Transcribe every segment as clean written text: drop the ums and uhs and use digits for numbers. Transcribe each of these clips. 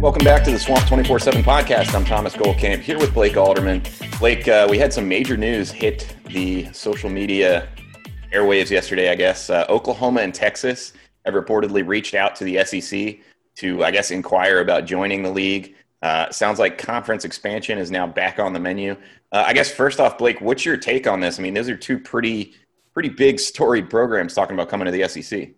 Welcome back to the Swamp 24/7 Podcast. I'm Thomas Goldkamp here with Blake Alderman. Blake, we had some major news hit the social media airwaves yesterday, I guess. Oklahoma and Texas have reportedly reached out to the SEC to, I guess, inquire about joining the league. Sounds like conference expansion is now back on the menu. I guess first off, Blake, what's your take on this? I mean, those are two pretty big storied programs talking about coming to the SEC.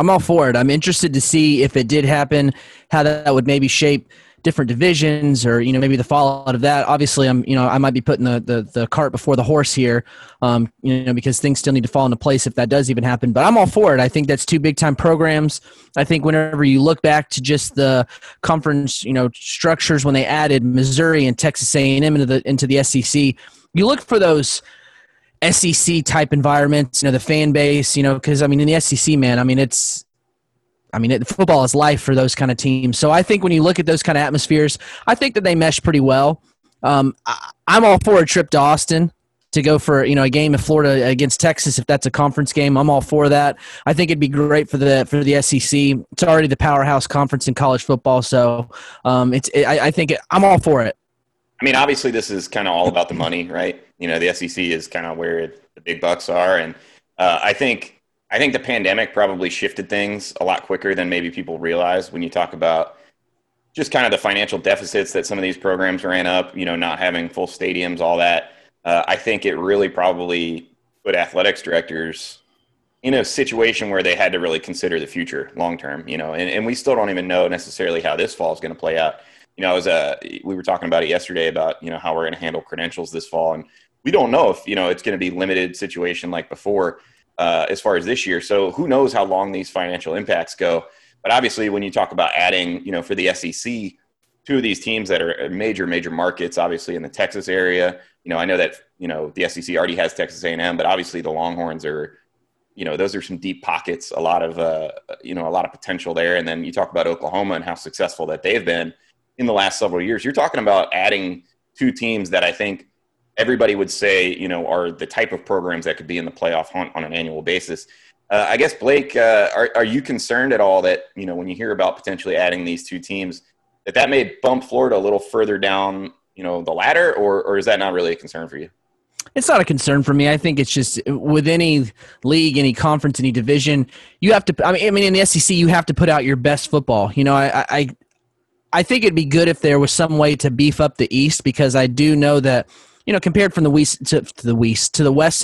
I'm all for it. I'm interested to see if it did happen, how that would maybe shape different divisions or, maybe the fallout of that. Obviously, I might be putting the cart before the horse here, because things still need to fall into place if that does even happen. But I'm all for it. I think that's two big-time programs. I think whenever you look back to just the conference, structures when they added Missouri and Texas A&M into the SEC, you look for those – SEC type environments, the fan base, because in the SEC, man, football is life for those kind of teams. So I think when you look at those kind of atmospheres, I think that they mesh pretty well. I'm all for a trip to Austin to go for, a game in Florida against Texas. If that's a conference game, I'm all for that. I think it'd be great for the SEC. It's already the powerhouse conference in college football. So I'm all for it. Obviously this is kind of all about the money, right? The SEC is kind of where the big bucks are. And I think the pandemic probably shifted things a lot quicker than maybe people realize when you talk about just kind of the financial deficits that some of these programs ran up, not having full stadiums, all that. I think it really probably put athletics directors in a situation where they had to really consider the future long-term, and we still don't even know necessarily how this fall is going to play out. We were talking about it yesterday about, how we're going to handle credentials this fall. And we don't know if, it's going to be limited situation like before as far as this year. So who knows how long these financial impacts go. But obviously when you talk about adding, for the SEC, two of these teams that are major, major markets, obviously in the Texas area, I know that, the SEC already has Texas A&M, but obviously the Longhorns are, those are some deep pockets, a lot of potential there. And then you talk about Oklahoma and how successful that they've been in the last several years. You're talking about adding two teams that I think everybody would say, are the type of programs that could be in the playoff hunt on an annual basis. I guess, Blake, are you concerned at all that, when you hear about potentially adding these two teams, that may bump Florida a little further down, the ladder, or is that not really a concern for you? It's not a concern for me. I think it's just with any league, any conference, any division, you have to, in the SEC, you have to put out your best football. I think it'd be good if there was some way to beef up the East, because I do know that, compared from the West to the East, the West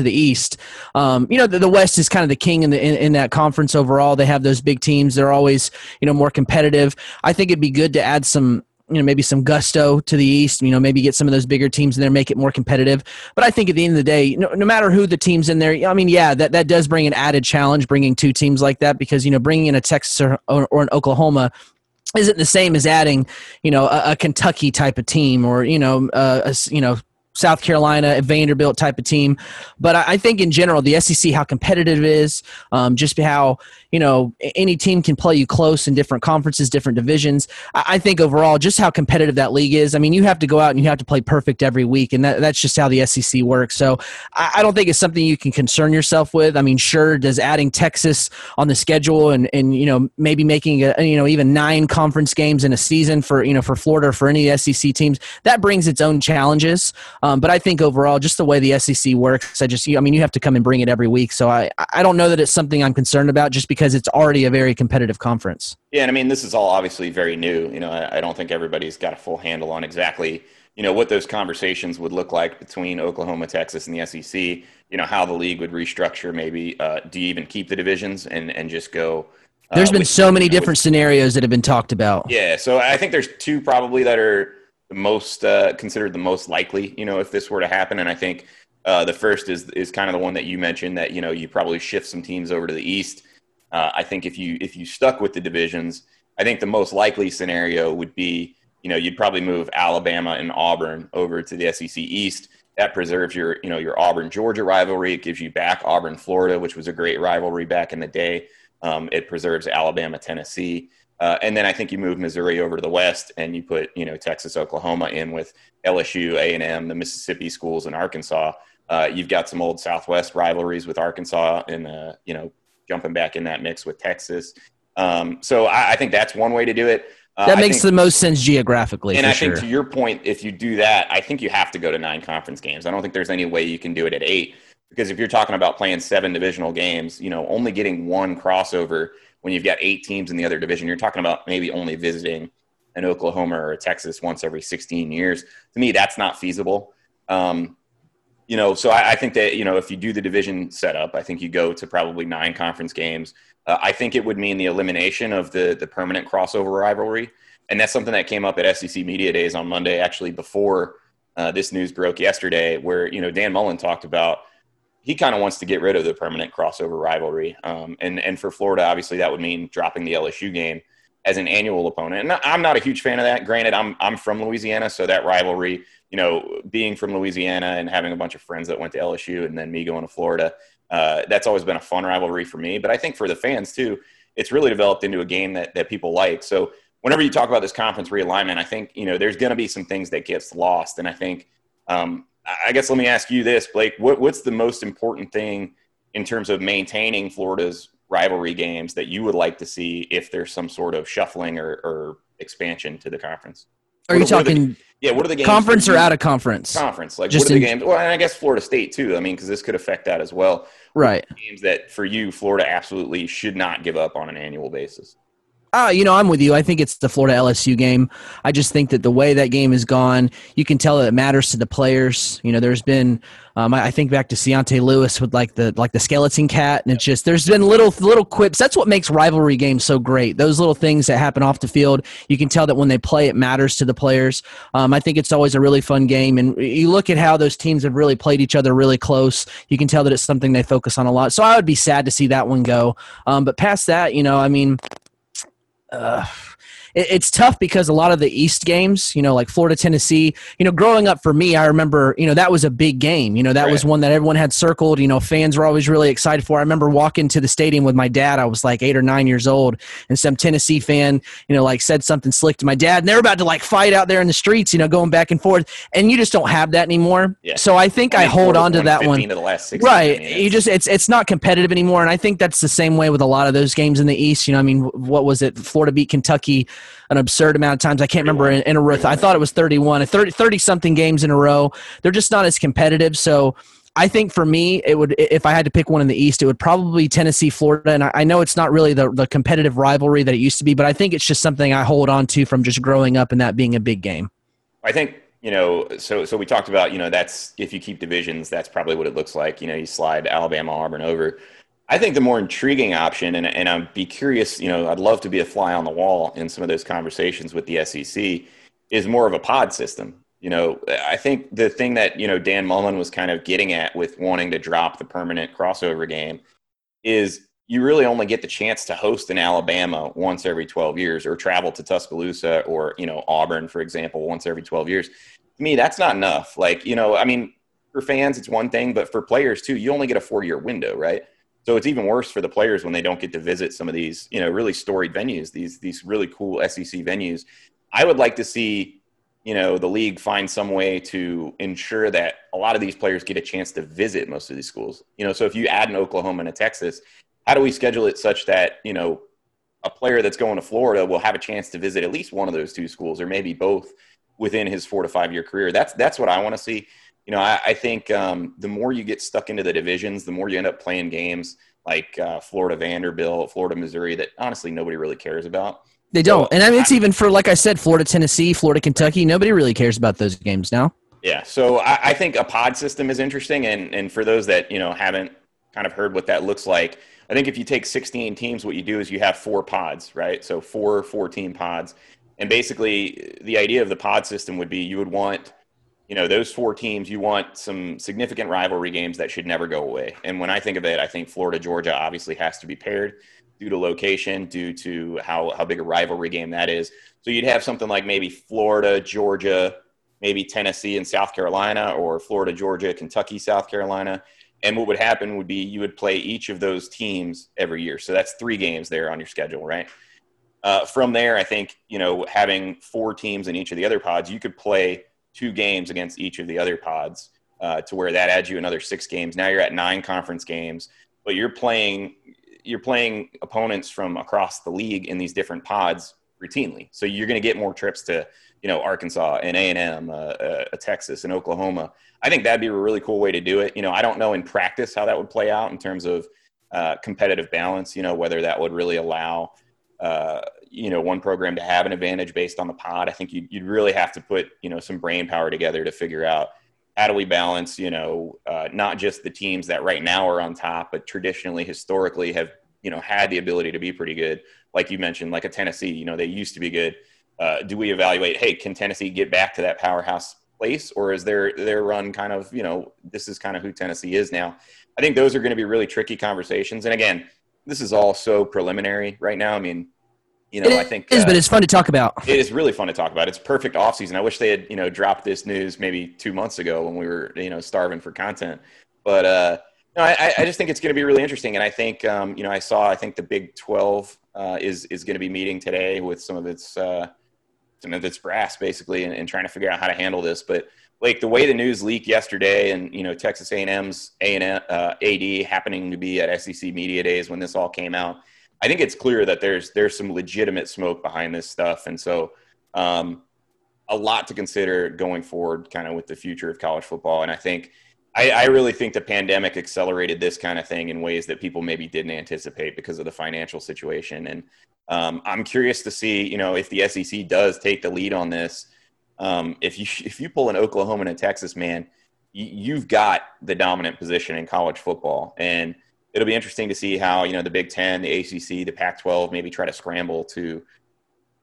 is kind of the king in that conference overall. They have those big teams. They're always, more competitive. I think it'd be good to add some, maybe some gusto to the East, maybe get some of those bigger teams in there, make it more competitive. But I think at the end of the day, no matter who the team's in there, that does bring an added challenge, bringing two teams like that, because, bringing in a Texas or an Oklahoma isn't the same as adding, a Kentucky type of team or, South Carolina, a Vanderbilt type of team. But I think in general, the SEC, how competitive it is, just how, any team can play you close in different conferences, different divisions. I think overall just how competitive that league is. You have to go out and you have to play perfect every week, and that's just how the SEC works. So I don't think it's something you can concern yourself with. Sure, does adding Texas on the schedule and maybe making even 9 conference games in a season for Florida or for any SEC teams, that brings its own challenges. But I think overall, just the way the SEC works, you have to come and bring it every week. So I don't know that it's something I'm concerned about, just because it's already a very competitive conference. Yeah, and this is all obviously very new. I don't think everybody's got a full handle on exactly, what those conversations would look like between Oklahoma, Texas, and the SEC, how the league would restructure maybe. Do you even keep the divisions and just go There's been so many different scenarios that have been talked about. Yeah, so I think there's two probably that are the most considered the most likely, you know, if this were to happen. And I think the first is kind of the one that you mentioned, that, you know, you probably shift some teams over to the East. I think if you stuck with the divisions, I think the most likely scenario would be, you know, you'd probably move Alabama and Auburn over to the SEC East. That preserves your, you know, your Auburn-Georgia rivalry. It gives you back Auburn-Florida, which was a great rivalry back in the day. It preserves Alabama-Tennessee. And then I think you move Missouri over to the West and you put, you know, Texas-Oklahoma in with LSU, A&M, the Mississippi schools, and Arkansas. You've got some old Southwest rivalries with Arkansas and, you know, jumping back in that mix with Texas. So I think that's one way to do it. That makes the most sense geographically. And I think to your point, if you do that, I think you have to go to 9 conference games. I don't think there's any way you can do it at 8, because if you're talking about playing 7 divisional games, you know, only getting 1 crossover when you've got 8 teams in the other division, you're talking about maybe only visiting an Oklahoma or a Texas once every 16 years. To me, that's not feasible. You know, so I think that, you know, if you do the division setup, I think you go to probably 9 conference games. I think it would mean the elimination of the permanent crossover rivalry. And that's something that came up at SEC Media Days on Monday, actually before this news broke yesterday, where, you know, Dan Mullen talked about he kind of wants to get rid of the permanent crossover rivalry. And for Florida, obviously, that would mean dropping the LSU game as an annual opponent. And I'm not a huge fan of that. Granted, I'm from Louisiana, so that rivalry, you know, being from Louisiana and having a bunch of friends that went to LSU and then me going to Florida, that's always been a fun rivalry for me. But I think for the fans, too, it's really developed into a game that people like. So whenever you talk about this conference realignment, I think, you know, there's going to be some things that gets lost. And I think, I guess let me ask you this, Blake, what's the most important thing in terms of maintaining Florida's rivalry games that you would like to see if there's some sort of shuffling or expansion to the conference? Are you talking what are the games conference or out of conference? Conference, like just what are the games? Well, and I guess Florida State too. I mean, because this could affect that as well. Right. Games that for you, Florida absolutely should not give up on an annual basis. You know, I'm with you. I think it's the Florida LSU game. I just think that the way that game has gone, you can tell it matters to the players. You know, there's been, I think back to Cianta Lewis with like the skeleton cat, and it's just there's been little quips. That's what makes rivalry games so great. Those little things that happen off the field, you can tell that when they play, it matters to the players. I think it's always a really fun game, and you look at how those teams have really played each other really close. You can tell that it's something they focus on a lot. So I would be sad to see that one go. But past that, you know, I mean. It's tough because a lot of the East games, you know, like Florida, Tennessee, you know, growing up for me, I remember, you know, that was a big game. You know, that was one that everyone had circled. You know, fans were always really excited for. I remember walking to the stadium with my dad. I was like 8 or 9 years old, and some Tennessee fan, you know, like said something slick to my dad, and they were about to like fight out there in the streets, you know, going back and forth. And you just don't have that anymore. Yeah. So I think I hold on to that one. To the last 16, right. Yeah. You just it's not competitive anymore. And I think that's the same way with a lot of those games in the East. You know, I mean, what was it? Florida beat Kentucky an absurd amount of times. I can't remember in a row. I thought it was 31, 30 something games in a row. They're just not as competitive. So I think for me, it would, if I had to pick one in the East, it would probably Tennessee, Florida. And I know it's not really the competitive rivalry that it used to be, but I think it's just something I hold on to from just growing up and that being a big game. I think, you know, so we talked about, you know, that's, if you keep divisions, that's probably what it looks like. You know, you slide Alabama, Auburn over. I think the more intriguing option, and I'd be curious, you know, I'd love to be a fly on the wall in some of those conversations with the SEC, is more of a pod system. You know, I think the thing that, you know, Dan Mullen was kind of getting at with wanting to drop the permanent crossover game is you really only get the chance to host in Alabama once every 12 years or travel to Tuscaloosa or, you know, Auburn, for example, once every 12 years. To me, that's not enough. Like, you know, I mean, for fans, it's one thing, but for players too, you only get a 4-year window, right? So it's even worse for the players when they don't get to visit some of these, you know, really storied venues, these really cool SEC venues. I would like to see, you know, the league find some way to ensure that a lot of these players get a chance to visit most of these schools. You know, so if you add an Oklahoma and a Texas, how do we schedule it such that, you know, a player that's going to Florida will have a chance to visit at least one of those two schools or maybe both within his 4 to 5 year career? That's what I want to see. You know, I think the more you get stuck into the divisions, the more you end up playing games like Florida, Vanderbilt, Florida, Missouri, that honestly nobody really cares about. They don't. And I mean, it's even for, like I said, Florida, Tennessee, Florida, Kentucky. Nobody really cares about those games now. Yeah. So I think a pod system is interesting. And for those that, you know, haven't kind of heard what that looks like, I think if you take 16 teams, what you do is you have four pods, right? So four-team pods. And basically the idea of the pod system would be you would want, you know, those four teams, you want some significant rivalry games that should never go away. And when I think of it, I think Florida, Georgia obviously has to be paired due to location, due to how big a rivalry game that is. So you'd have something like maybe Florida, Georgia, maybe Tennessee and South Carolina, or Florida, Georgia, Kentucky, South Carolina. And what would happen would be you would play each of those teams every year. So that's three games there on your schedule, right? From there, I think, you know, having four teams in each of the other pods, you could play two games against each of the other pods to where that adds you another six games. Now you're at nine conference games, but you're playing opponents from across the league in these different pods routinely. So you're going to get more trips to, you know, Arkansas and A&M, Texas and Oklahoma. I think that'd be a really cool way to do it. You know, I don't know in practice how that would play out in terms of competitive balance, you know, whether that would really allow – you know, one program to have an advantage based on the pod. I think you'd really have to put, you know, some brain power together to figure out how do we balance, you know, not just the teams that right now are on top, but traditionally, historically have, you know, had the ability to be pretty good. Like you mentioned, like a Tennessee, you know, they used to be good. Do we evaluate, hey, can Tennessee get back to that powerhouse place? Or is their run kind of, you know, this is kind of who Tennessee is now? I think those are going to be really tricky conversations. And again, this is all so preliminary right now. I mean, you know, I think it is, but it's fun to talk about. It is really fun to talk about. It's perfect off season. I wish they had, you know, dropped this news maybe 2 months ago when we were, you know, starving for content. But no, I just think it's going to be really interesting. And I think, you know, I think the Big 12 is going to be meeting today with some of its brass basically, and trying to figure out how to handle this. But like the way the news leaked yesterday, and you know, Texas A&M's AD happening to be at SEC Media Days when this all came out, I think it's clear that there's some legitimate smoke behind this stuff. And so a lot to consider going forward kind of with the future of college football. And I think I really think the pandemic accelerated this kind of thing in ways that people maybe didn't anticipate because of the financial situation. And I'm curious to see, you know, if the SEC does take the lead on this, if you pull an Oklahoma and a Texas, man, you've got the dominant position in college football. And it'll be interesting to see how, you know, the Big Ten, the ACC, the Pac-12 maybe try to scramble to,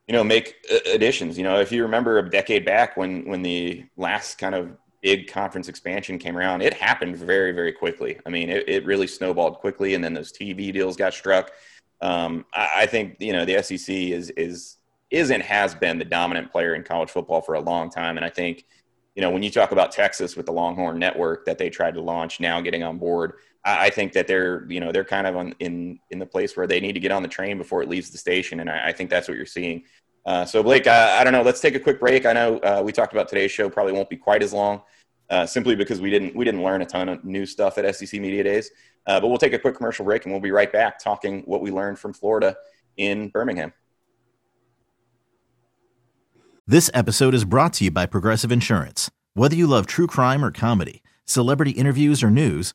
you know, make additions. You know, if you remember a decade back when the last kind of big conference expansion came around, it happened very, very quickly. I mean, it really snowballed quickly, and then those TV deals got struck. I think, you know, the SEC has been the dominant player in college football for a long time. And I think, you know, when you talk about Texas with the Longhorn Network that they tried to launch, now getting on board, I think that they're, you know, they're kind of in the place where they need to get on the train before it leaves the station. And I think that's what you're seeing. So, Blake, I don't know. Let's take a quick break. I know we talked about today's show probably won't be quite as long simply because we didn't learn a ton of new stuff at SEC Media Days. But we'll take a quick commercial break, and we'll be right back talking what we learned from Florida in Birmingham. This episode is brought to you by Progressive Insurance. Whether you love true crime or comedy, celebrity interviews or news,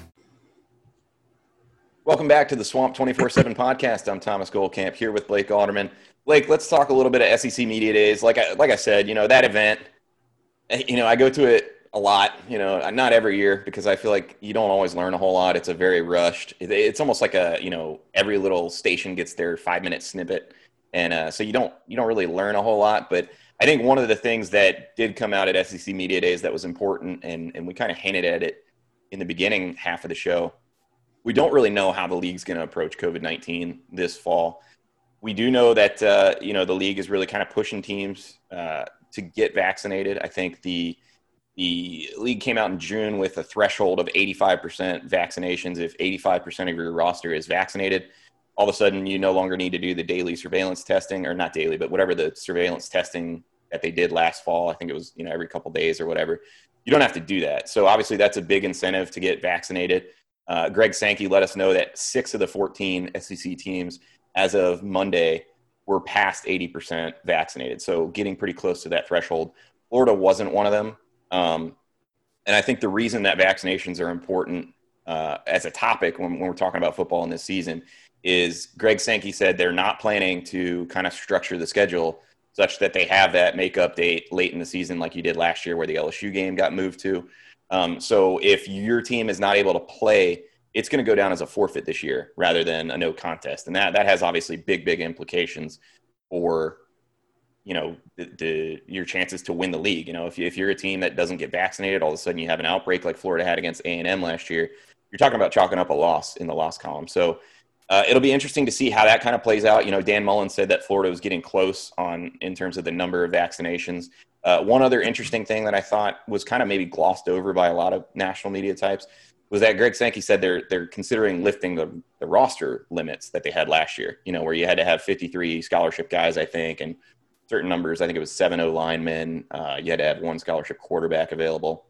Welcome back to the Swamp 24/7 Podcast. I'm Thomas Goldkamp here with Blake Alderman. Blake, let's talk a little bit of SEC Media Days. Like I said, you know, that event, you know, I go to it a lot, you know, not every year because I feel like you don't always learn a whole lot. It's a very rushed. It's almost like a, you know, every little station gets their 5-minute snippet. And so you don't really learn a whole lot. But I think one of the things that did come out at SEC Media Days that was important, and we kind of hinted at it in the beginning half of the show, we don't really know how the league's going to approach COVID-19 this fall. We do know that, the league is really kind of pushing teams to get vaccinated. I think the league came out in June with a threshold of 85% vaccinations. If 85% of your roster is vaccinated, all of a sudden you no longer need to do the daily surveillance testing, or not daily, but whatever the surveillance testing that they did last fall. I think it was, every couple of days or whatever. You don't have to do that. So obviously that's a big incentive to get vaccinated. Greg Sankey let us know that 6 of the 14 SEC teams as of Monday were past 80% vaccinated. So getting pretty close to that threshold. Florida wasn't one of them. And I think the reason that vaccinations are important as a topic when we're talking about football in this season is Greg Sankey said they're not planning to kind of structure the schedule such that they have that makeup date late in the season like you did last year where the LSU game got moved to. So if your team is not able to play, it's going to go down as a forfeit this year rather than a no contest. And that has obviously big implications for, your chances to win the league. If you're a team that doesn't get vaccinated, all of a sudden you have an outbreak like Florida had against A&M last year, you're talking about chalking up a loss in the loss column. So it'll be interesting to see how that kind of plays out. Dan Mullen said that Florida was getting close in terms of the number of vaccinations. One other interesting thing that I thought was kind of maybe glossed over by a lot of national media types was that Greg Sankey said they're considering lifting the roster limits that they had last year, where you had to have 53 scholarship guys, I think, and certain numbers. I think it was 7 O-linemen. You had to have 1 scholarship quarterback available.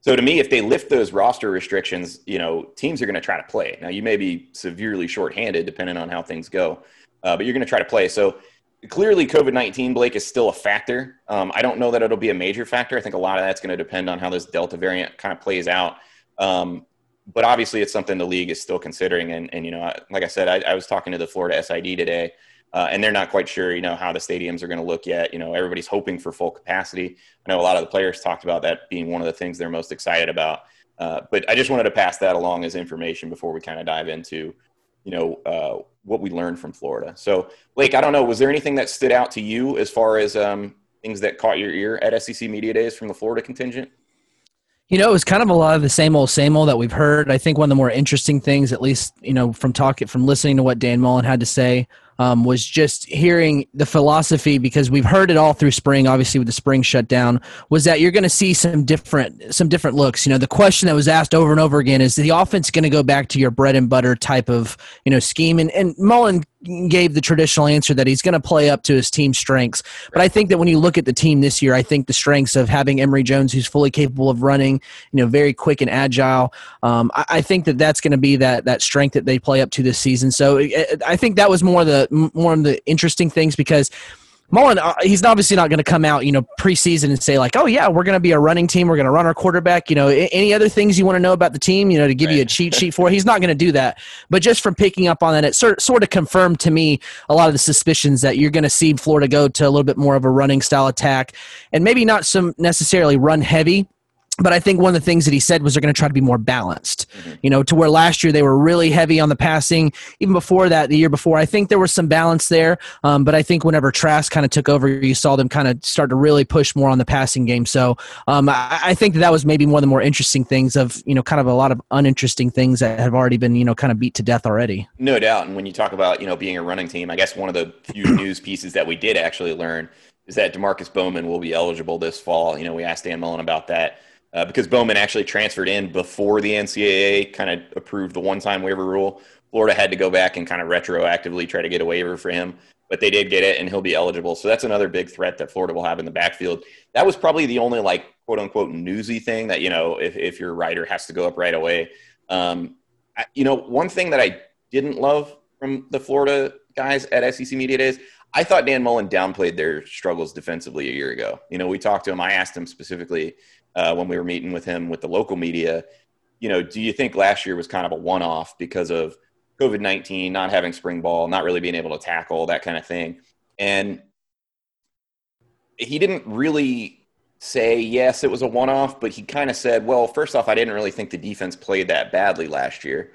So to me, if they lift those roster restrictions, teams are going to try to play. Now, you may be severely shorthanded depending on how things go, but you're going to try to play. So clearly COVID-19, Blake, is still a factor. I don't know that it'll be a major factor. I think a lot of that's going to depend on how this Delta variant kind of plays out. But obviously it's something the league is still considering. And like I said, I was talking to the Florida SID today, and they're not quite sure, how the stadiums are going to look yet. Everybody's hoping for full capacity. I know a lot of the players talked about that being one of the things they're most excited about. But I just wanted to pass that along as information before we kind of dive into, what we learned from Florida. So Blake, I don't know, was there anything that stood out to you as far as, things that caught your ear at SEC Media Days from the Florida contingent? It was kind of a lot of the same old that we've heard. I think one of the more interesting things, at least, from listening to what Dan Mullen had to say, was just hearing the philosophy, because we've heard it all through spring, obviously with the spring shutdown, was that you're going to see some different looks. The question that was asked over and over again is the offense going to go back to your bread and butter type of, scheme? And Mullen gave the traditional answer that he's going to play up to his team's strengths. But I think that when you look at the team this year, I think the strengths of having Emory Jones, who's fully capable of running, very quick and agile. I think that's going to be that strength that they play up to this season. So I think that was one of the interesting things, because Mullen, he's obviously not going to come out, preseason and say like, oh yeah, we're going to be a running team. We're going to run our quarterback. Any other things you want to know about the team, to give you a cheat sheet for, he's not going to do that. But just from picking up on that, it sort of confirmed to me a lot of the suspicions that you're going to see Florida go to a little bit more of a running style attack, and maybe not some necessarily run heavy. But I think one of the things that he said was they're going to try to be more balanced, to where last year they were really heavy on the passing. Even before that, the year before, I think there was some balance there. But I think whenever Trask kind of took over, you saw them kind of start to really push more on the passing game. So I think that was maybe one of the more interesting things of, kind of a lot of uninteresting things that have already been, kind of beat to death already. No doubt. And when you talk about, being a running team, I guess one of the few news pieces that we did actually learn is that DeMarcus Bowman will be eligible this fall. We asked Dan Mullen about that. Because Bowman actually transferred in before the NCAA kind of approved the one-time waiver rule. Florida had to go back and kind of retroactively try to get a waiver for him, but they did get it, and he'll be eligible. So that's another big threat that Florida will have in the backfield. That was probably the only, quote-unquote newsy thing that, if your rider has to go up right away. One thing that I didn't love from the Florida guys at SEC Media Days, I thought Dan Mullen downplayed their struggles defensively a year ago. We talked to him. I asked him specifically when we were meeting with him with the local media, do you think last year was kind of a one-off because of COVID-19, not having spring ball, not really being able to tackle, that kind of thing? And he didn't really say, yes, it was a one-off, but he kind of said, well, first off, I didn't really think the defense played that badly last year.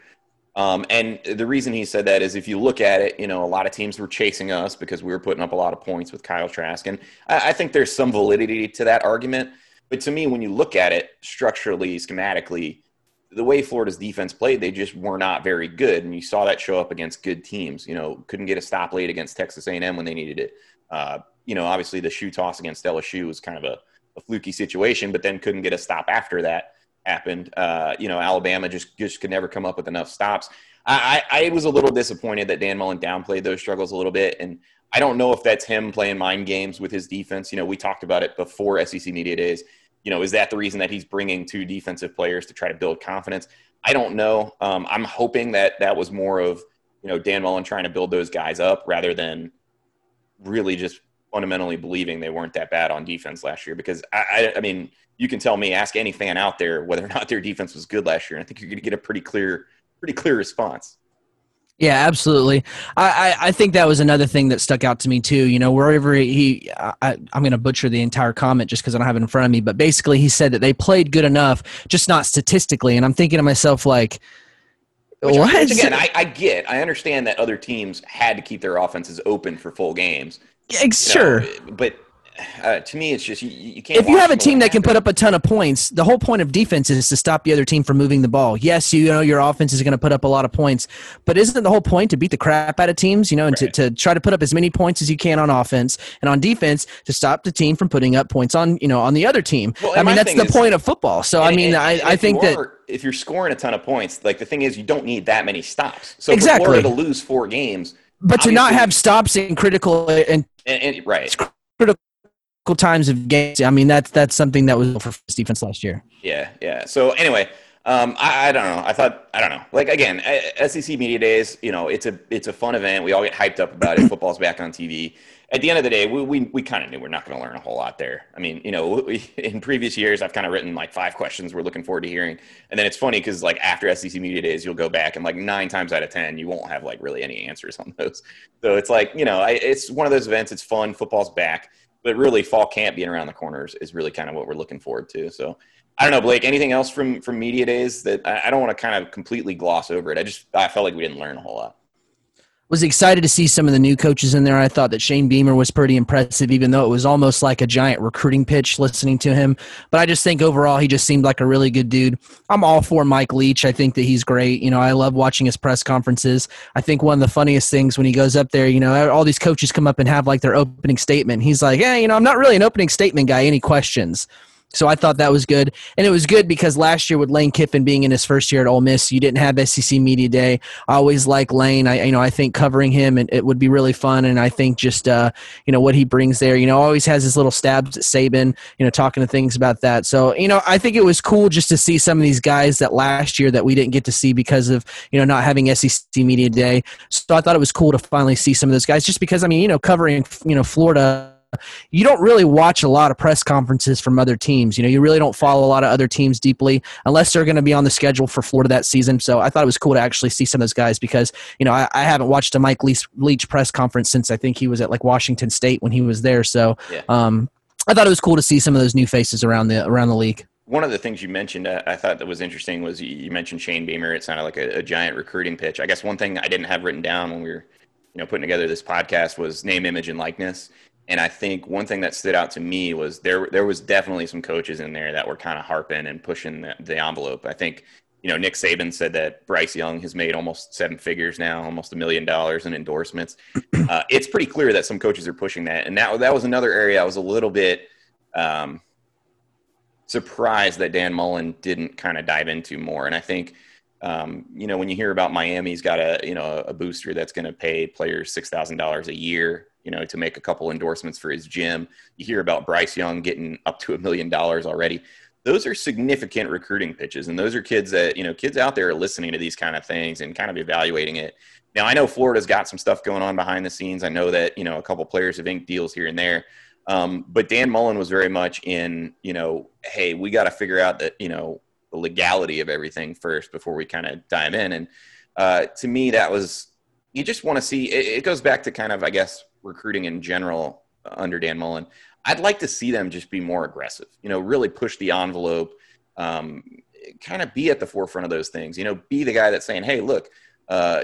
And the reason he said that is if you look at it, a lot of teams were chasing us because we were putting up a lot of points with Kyle Trask. And I think there's some validity to that argument. But to me, when you look at it structurally, schematically, the way Florida's defense played, they just were not very good. And you saw that show up against good teams, you know, couldn't get a stop late against Texas A&M when they needed it. You know, obviously the shoe toss against LSU was kind of a fluky situation, but then couldn't get a stop after that happened. You know, Alabama just could never come up with enough stops. I was a little disappointed that Dan Mullen downplayed those struggles a little bit. And I don't know if that's him playing mind games with his defense. You know, we talked about it before SEC Media Days. You know, is that the reason that he's bringing two defensive players to try to build confidence? I don't know. I'm hoping that was more of, you know, Dan Mullen trying to build those guys up rather than really just fundamentally believing they weren't that bad on defense last year. Because, I mean, you can tell me, ask any fan out there whether or not their defense was good last year. And I think you're going to get a pretty clear response. Yeah, absolutely. I think that was another thing that stuck out to me too. You know, wherever I'm going to butcher the entire comment just because I don't have it in front of me, but basically he said that they played good enough, just not statistically. And I'm thinking to myself, like, what? Which again, I understand that other teams had to keep their offenses open for full games. Yeah, sure. You know, but to me, it's just you can't. If you have a team that can put up a ton of points, the whole point of defense is to stop the other team from moving the ball. Yes, you know your offense is going to put up a lot of points, but isn't the whole point to beat the crap out of teams? You know, and right. to try to put up as many points as you can on offense, and on defense to stop the team from putting up points on, you know, on the other team. Well, I mean, that's the point of football. So I think that if you're scoring a ton of points, like the thing is, you don't need that many stops. So exactly. For Florida to lose 4 games, but to not have stops in critical and right. Critical times of games. I mean, that's something that was for defense last year. Yeah. So anyway, I don't know. I don't know. Like again, SEC Media Days. You know, it's a fun event. We all get hyped up about it. Football's back on TV. At the end of the day, we kind of knew we're not going to learn a whole lot there. I mean, you know, in previous years, I've kind of written like 5 questions we're looking forward to hearing, and then it's funny because like after SEC Media Days, you'll go back and like 9 times out of 10, you won't have like really any answers on those. So it's like, you know, it's one of those events. It's fun. Football's back. But really, fall camp being around the corners is really kind of what we're looking forward to. So I don't know, Blake, anything else from Media Days that I don't want to kind of completely gloss over it. I felt like we didn't learn a whole lot. Was excited to see some of the new coaches in there. I thought that Shane Beamer was pretty impressive, even though it was almost like a giant recruiting pitch listening to him. But I just think overall he just seemed like a really good dude. I'm all for Mike Leach. I think that he's great. You know, I love watching his press conferences. I think one of the funniest things when he goes up there, you know, all these coaches come up and have like their opening statement. He's like, hey, you know, I'm not really an opening statement guy. Any questions? So I thought that was good. And it was good because last year with Lane Kiffin being in his first year at Ole Miss, you didn't have SEC Media Day. I always like Lane. I think covering him, and it would be really fun. And I think just, you know, what he brings there, you know, always has his little stabs at Saban, you know, talking to things about that. So, you know, I think it was cool just to see some of these guys that last year that we didn't get to see because of, you know, not having SEC Media Day. So I thought it was cool to finally see some of those guys just because, I mean, you know, covering, you know, Florida, you don't really watch a lot of press conferences from other teams. You know, you really don't follow a lot of other teams deeply unless they're going to be on the schedule for Florida that season. So I thought it was cool to actually see some of those guys because, you know, I haven't watched a Mike Leach press conference since I think he was at like Washington State when he was there. So yeah. I thought it was cool to see some of those new faces around the league. One of the things you mentioned I thought that was interesting was you mentioned Shane Beamer. It sounded like a giant recruiting pitch. I guess one thing I didn't have written down when we were, you know, putting together this podcast was name, image, and likeness. And I think one thing that stood out to me was there was definitely some coaches in there that were kind of harping and pushing the envelope. I think, you know, Nick Saban said that Bryce Young has made almost 7 figures now, almost $1 million in endorsements. It's pretty clear that some coaches are pushing that. And that was another area I was a little bit surprised that Dan Mullen didn't kind of dive into more. And I think, you know, when you hear about Miami's got a booster that's going to pay players $6,000 a year, you know, to make a couple endorsements for his gym. You hear about Bryce Young getting up to $1 million already. Those are significant recruiting pitches. And those are kids that, you know, kids out there are listening to these kind of things and kind of evaluating it. Now, I know Florida's got some stuff going on behind the scenes. I know that, you know, a couple players have inked deals here and there. But Dan Mullen was very much in, you know, hey, we got to figure out that, you know, the legality of everything first before we kind of dive in. And to me, that was, you just want to see, it goes back to kind of, I guess, recruiting in general under Dan Mullen. I'd like to see them just be more aggressive, you know, really push the envelope, kind of be at the forefront of those things, you know, be the guy that's saying, hey, look,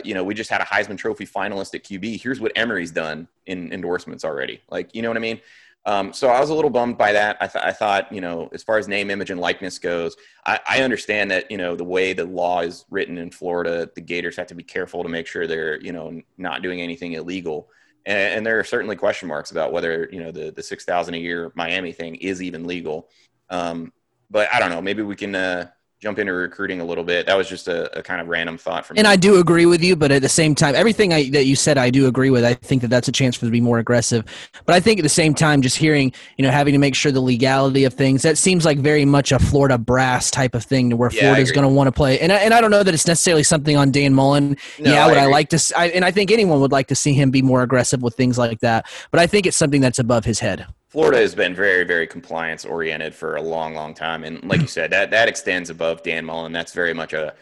you know, we just had a Heisman Trophy finalist at QB. Here's what Emory's done in endorsements already. Like, you know what I mean? So I was a little bummed by that. I thought, you know, as far as name, image, and likeness goes, I understand that, you know, the way the law is written in Florida, the Gators have to be careful to make sure they're, you know, not doing anything illegal. And there are certainly question marks about whether, you know, the 6,000 a year Miami thing is even legal. But I don't know, maybe we can jump into recruiting a little bit. That was just a kind of random thought from me. And I do agree with you, but at the same time, everything that you said, I do agree with. I think that that's a chance for them to be more aggressive. But I think at the same time, just hearing, you know, having to make sure the legality of things, that seems like very much a Florida brass type of thing to where Florida's going to want to play. And I don't know that it's necessarily something on Dan Mullen. No, yeah, would I like to – and I think anyone would like to see him be more aggressive with things like that. But I think it's something that's above his head. Florida has been very, very compliance-oriented for a long, long time. And like you said, that extends above Dan Mullen. That's very much a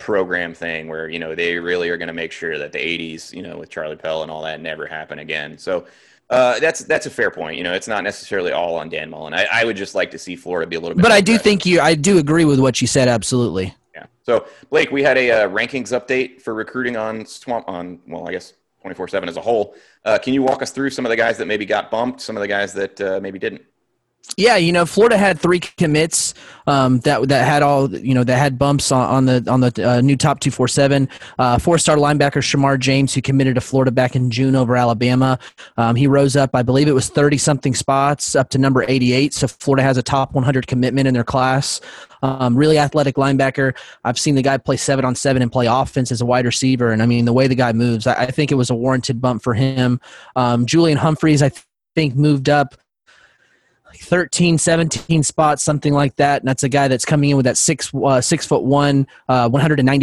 program thing where, you know, they really are going to make sure that the 80s, you know, with Charlie Pell and all that never happen again. So that's a fair point. You know, it's not necessarily all on Dan Mullen. I would just like to see Florida be a little bit. But I do think I do agree with what you said, absolutely. Yeah. So, Blake, we had a rankings update for recruiting on Swamp on, well, I guess, 24/7 as a whole. Can you walk us through some of the guys that maybe got bumped, some of the guys that maybe didn't? Yeah, you know, Florida had three commits that had all, you know, that had bumps on the new top 247. Four-star linebacker Shamar James, who committed to Florida back in June over Alabama. He rose up, I believe it was 30-something spots, up to number 88. So Florida has a top 100 commitment in their class. Really athletic linebacker. I've seen the guy play 7-on-7 and play offense as a wide receiver. And, I mean, the way the guy moves, I think it was a warranted bump for him. Julian Humphreys, I think, moved up 13, 17 spots, something like that. And that's a guy that's coming in with that 6'1", 190,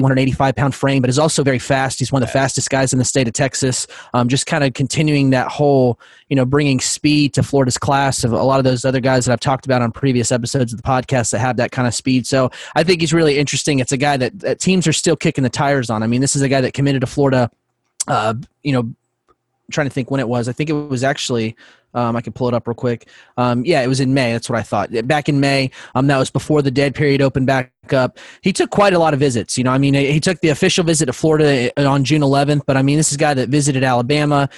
185 pound frame, but is also very fast. He's one of the fastest guys in the state of Texas. Just kind of continuing that whole, you know, bringing speed to Florida's class of a lot of those other guys that I've talked about on previous episodes of the podcast that have that kind of speed. So I think he's really interesting. It's a guy that teams are still kicking the tires on. I mean, this is a guy that committed to Florida, you know, I'm trying to think when it was. I think it was actually I can pull it up real quick. Yeah, it was in May. That's what I thought. Back in May, that was before the dead period opened back up. He took quite a lot of visits. You know, I mean, he took the official visit to Florida on June 11th, but I mean, this is a guy that visited Alabama.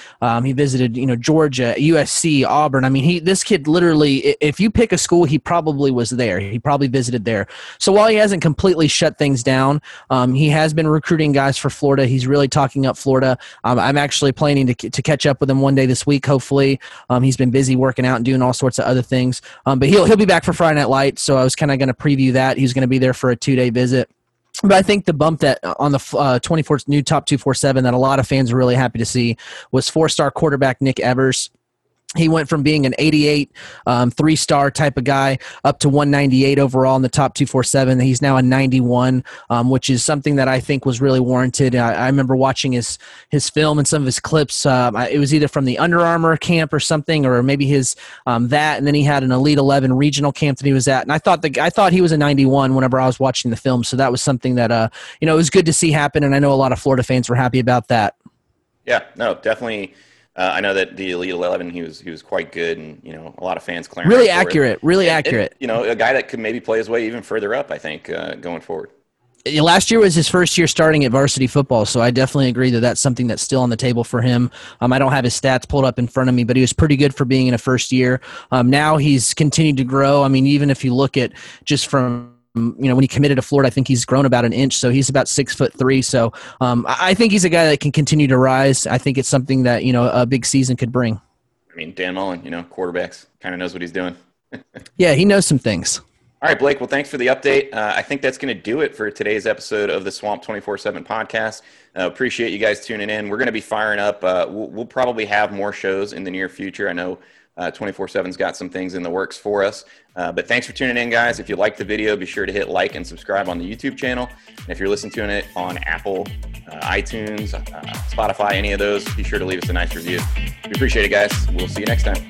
He visited, you know, Georgia, USC, Auburn. I mean, this kid literally, if you pick a school, he probably was there. He probably visited there. So while he hasn't completely shut things down, he has been recruiting guys for Florida. He's really talking up Florida. I'm actually planning to catch up with him one day this week, hopefully. He's been busy working out and doing all sorts of other things. But he'll be back for Friday Night Lights, so I was kind of going to preview that. He's going to be there for a 2-day visit. But I think the bump that on the 24 new top 247 that a lot of fans were really happy to see was 4-star quarterback Nick Evers. He went from being an 88, 3-star type of guy up to 198 overall in the top 247. He's now a 91, which is something that I think was really warranted. I remember watching his film and some of his clips. It was either from the Under Armour camp or something, or maybe his that. And then he had an Elite 11 regional camp that he was at. And I thought he was a 91 whenever I was watching the film. So that was something that you know, it was good to see happen. And I know a lot of Florida fans were happy about that. Yeah, no, definitely. I know that the Elite 11, he was quite good, and you know, a lot of fans clamored. Really accurate, really accurate. You know, a guy that could maybe play his way even further up, I think, going forward. Last year was his first year starting at varsity football, so I definitely agree that that's something that's still on the table for him. I don't have his stats pulled up in front of me, but he was pretty good for being in a first year. Now he's continued to grow. I mean, even if you look at just from, you know, when he committed to Florida, I think he's grown about an inch, so he's about 6'3". So I think he's a guy that can continue to rise. I think it's something that, you know, a big season could bring. I mean, Dan Mullen, you know, quarterbacks, kind of knows what he's doing. Yeah, he knows some things. All right, Blake, well, thanks for the update. I think that's going to do it for today's episode of the Swamp 24/7 podcast. Appreciate you guys tuning in. We're going to be firing up. We'll probably have more shows in the near future. I know 24/7's got some things in the works for us. But thanks for tuning in, guys. If you like the video, be sure to hit like and subscribe on the YouTube channel. And if you're listening to it on Apple, iTunes, Spotify, any of those, be sure to leave us a nice review. We appreciate it, guys. We'll see you next time.